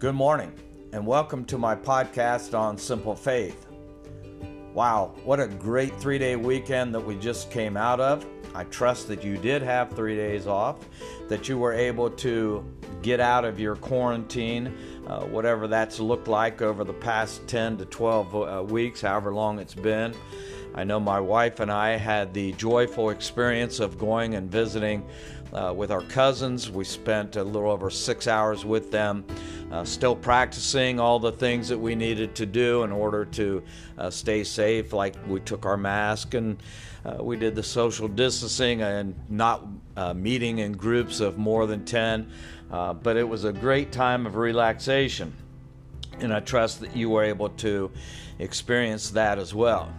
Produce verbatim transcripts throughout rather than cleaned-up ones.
Good morning, and welcome to my podcast on Simple Faith. Wow, what a great three-day weekend that we just came out of. I trust that you did have three days off, that you were able to get out of your quarantine, uh, whatever that's looked like over the past ten to twelve uh, weeks, however long it's been. I know my wife and I had the joyful experience of going and visiting uh, with our cousins. We spent a little over six hours with them, uh, still practicing all the things that we needed to do in order to uh, stay safe. Like we took our mask and uh, we did the social distancing and not uh, meeting in groups of more than ten. Uh, but it was a great time of relaxation. And I trust that you were able to experience that as well.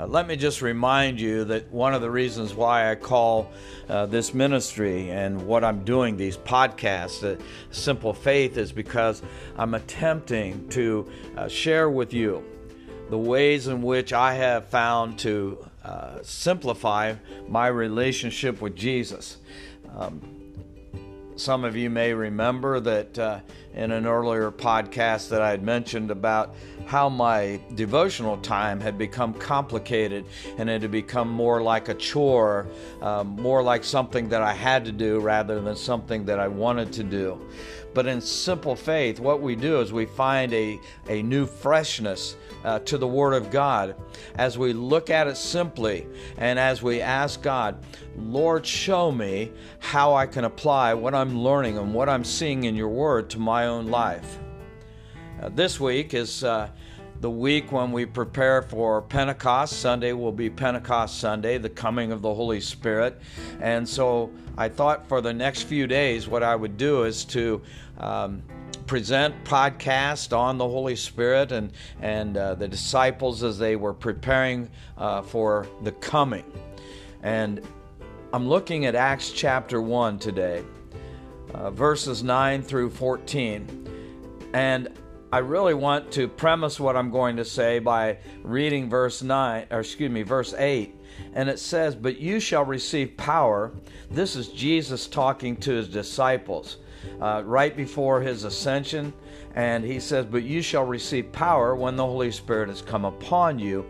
Uh, let me just remind you that one of the reasons why I call uh, this ministry and what I'm doing, these podcasts, uh, Simple Faith, is because I'm attempting to uh, share with you the ways in which I have found to uh, simplify my relationship with Jesus. Um, Some of you may remember that uh, in an earlier podcast that I had mentioned about how my devotional time had become complicated and it had become more like a chore, uh, more like something that I had to do rather than something that I wanted to do. But in Simple Faith, what we do is we find a, a new freshness uh, to the Word of God as we look at it simply and as we ask God, Lord, show me how I can apply what I'm learning and what I'm seeing in your Word to my own life. Uh, this week is uh, the week when we prepare for Pentecost. Sunday will be Pentecost Sunday, the coming of the Holy Spirit. And so I thought for the next few days what I would do is to um, present podcast on the Holy Spirit and, and uh, the disciples as they were preparing uh, for the coming. And I'm looking at Acts chapter one today, uh, verses nine through fourteen, and I really want to premise what I'm going to say by reading verse nine, or excuse me, verse eight, and it says, "But you shall receive power." This is Jesus talking to his disciples uh, right before his ascension, and he says, "But you shall receive power when the Holy Spirit has come upon you,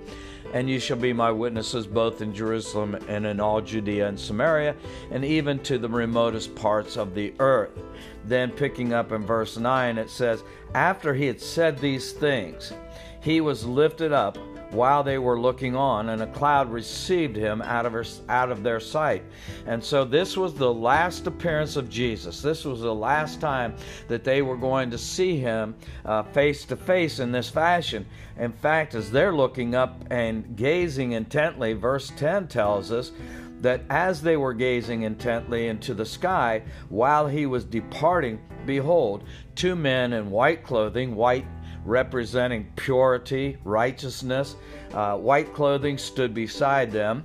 and you shall be my witnesses both in Jerusalem and in all Judea and Samaria, and even to the remotest parts of the earth." Then picking up in verse nine, it says, "After he had said these things, he was lifted up while they were looking on, and a cloud received him out of, her, out of their sight." And so this was the last appearance of Jesus. This was the last time that they were going to see him uh, face to face in this fashion. In fact, as they're looking up and gazing intently, verse ten tells us that as they were gazing intently into the sky, while he was departing, behold, two men in white clothing, white representing purity, righteousness, uh, white clothing stood beside them,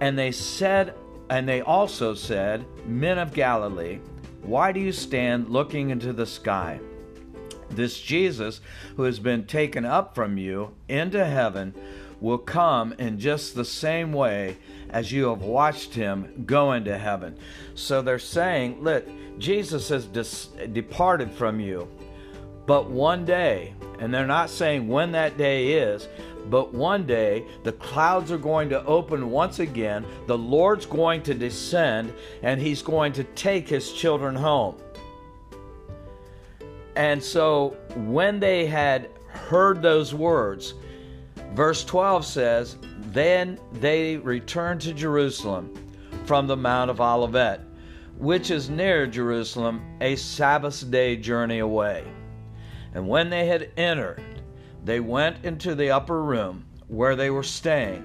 and they said, and they also said, "Men of Galilee, why do you stand looking into the sky? This Jesus, who has been taken up from you into heaven, will come in just the same way as you have watched him go into heaven." So they're saying, "Look, Jesus has dis- departed from you." But one day, and they're not saying when that day is, but one day the clouds are going to open once again, the Lord's going to descend, and he's going to take his children home. And so when they had heard those words, verse twelve says, "Then they returned to Jerusalem from the Mount of Olivet, which is near Jerusalem, a Sabbath day journey away. And when they had entered, they went into the upper room where they were staying,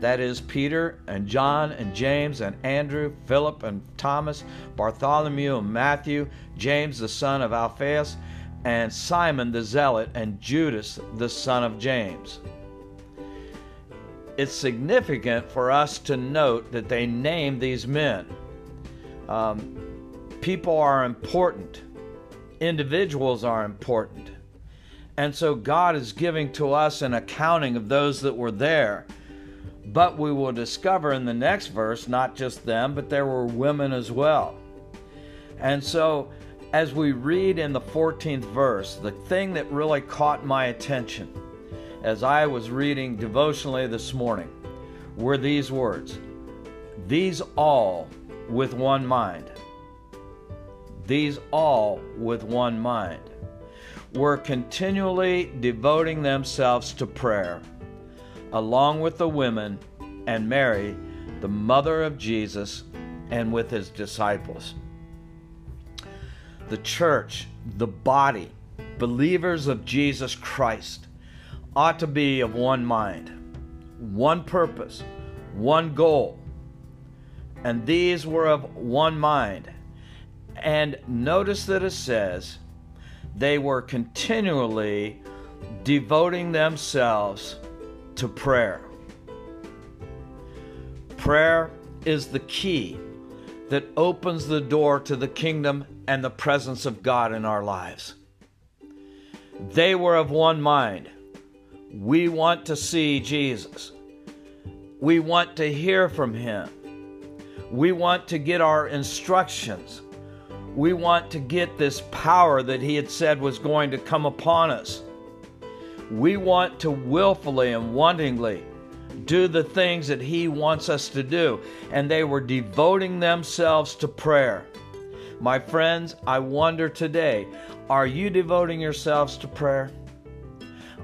that is, Peter and John and James and Andrew, Philip and Thomas, Bartholomew and Matthew, James the son of Alphaeus, and Simon the Zealot, and Judas the son of James." It's significant for us to note that they named these men. Um, people are important. Individuals are important. And so God is giving to us an accounting of those that were there. But we will discover in the next verse, not just them, but there were women as well. And so as we read in the fourteenth verse, the thing that really caught my attention as I was reading devotionally this morning were these words, these all with one mind. These all with one mind were continually devoting themselves to prayer, along with the women and Mary, the mother of Jesus, and with his disciples. The church, the body, believers of Jesus Christ ought to be of one mind, one purpose, one goal. And these were of one mind. And notice that it says they were continually devoting themselves to prayer. Prayer is the key that opens the door to the kingdom and the presence of God in our lives. They were of one mind. We want to see Jesus. We want to hear from him. We want to get our instructions. We want to get this power that he had said was going to come upon us. We want to willfully and wantingly do the things that he wants us to do. And they were devoting themselves to prayer. My friends, I wonder today, are you devoting yourselves to prayer?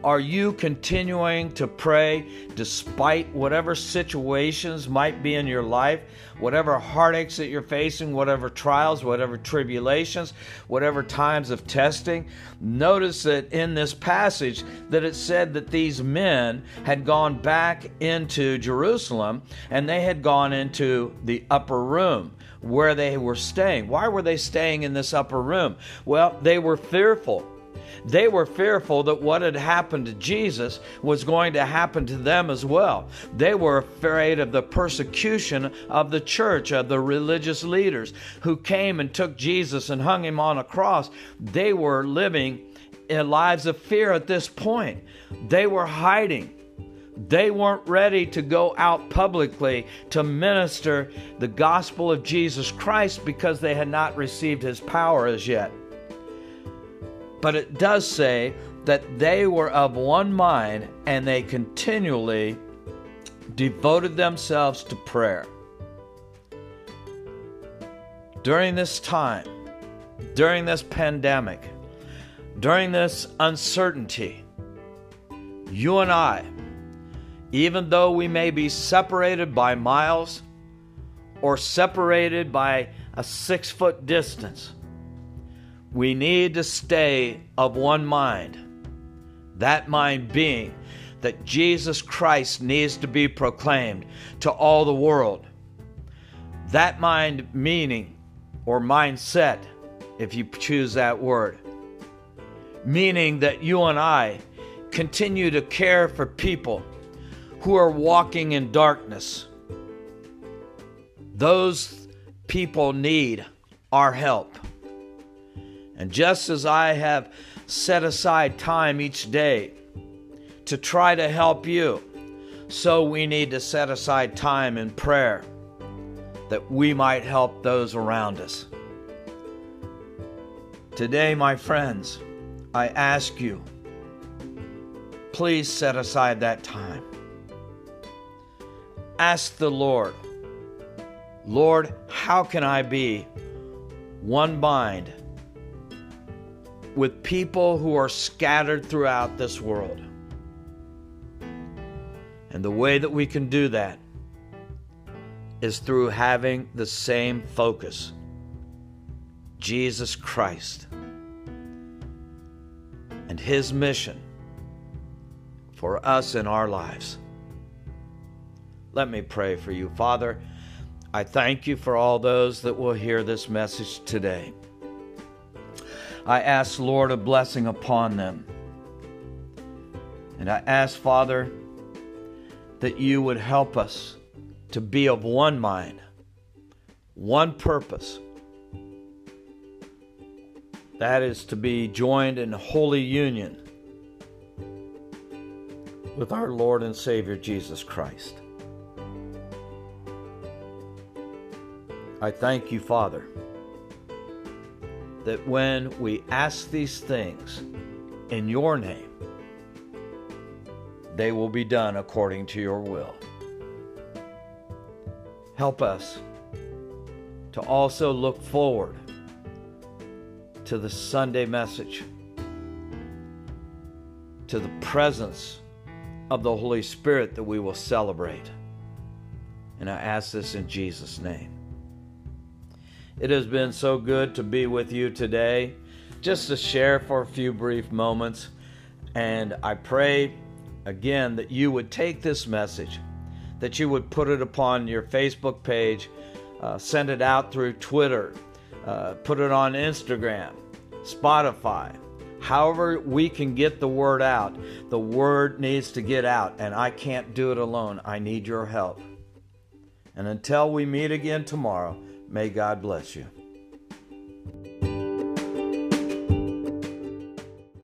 Are you continuing to pray despite whatever situations might be in your life, whatever heartaches that you're facing, whatever trials, whatever tribulations, whatever times of testing? Notice that in this passage that it said that these men had gone back into Jerusalem and they had gone into the upper room where they were staying. Why were they staying in this upper room? Well, they were fearful. They were fearful that what had happened to Jesus was going to happen to them as well. They were afraid of the persecution of the church, of the religious leaders who came and took Jesus and hung him on a cross. They were living lives of fear at this point. They were hiding. They weren't ready to go out publicly to minister the gospel of Jesus Christ because they had not received his power as yet. But it does say that they were of one mind and they continually devoted themselves to prayer. During this time, during this pandemic, during this uncertainty, you and I, even though we may be separated by miles or separated by a six-foot distance, we need to stay of one mind, that mind being that Jesus Christ needs to be proclaimed to all the world. That mind meaning, or mindset, if you choose that word, meaning that you and I continue to care for people who are walking in darkness. Those people need our help. And just as I have set aside time each day to try to help you, so we need to set aside time in prayer that we might help those around us. Today, my friends, I ask you, please set aside that time. Ask the Lord, Lord, how can I be one mind with people who are scattered throughout this world? And the way that we can do that is through having the same focus, Jesus Christ and his mission for us in our lives. Let me pray for you. Father, I thank you for all those that will hear this message today. I ask, Lord, a blessing upon them. And I ask, Father, that you would help us to be of one mind, one purpose. That is to be joined in holy union with our Lord and Savior, Jesus Christ. I thank you, Father, that when we ask these things in your name, they will be done according to your will. Help us to also look forward to the Sunday message, to the presence of the Holy Spirit that we will celebrate. And I ask this in Jesus' name. It has been so good to be with you today, just to share for a few brief moments. And I pray, again, that you would take this message, that you would put it upon your Facebook page, uh, send it out through Twitter, uh, put it on Instagram, Spotify. However we can get the word out, the word needs to get out, and I can't do it alone. I need your help. And until we meet again tomorrow, may God bless you.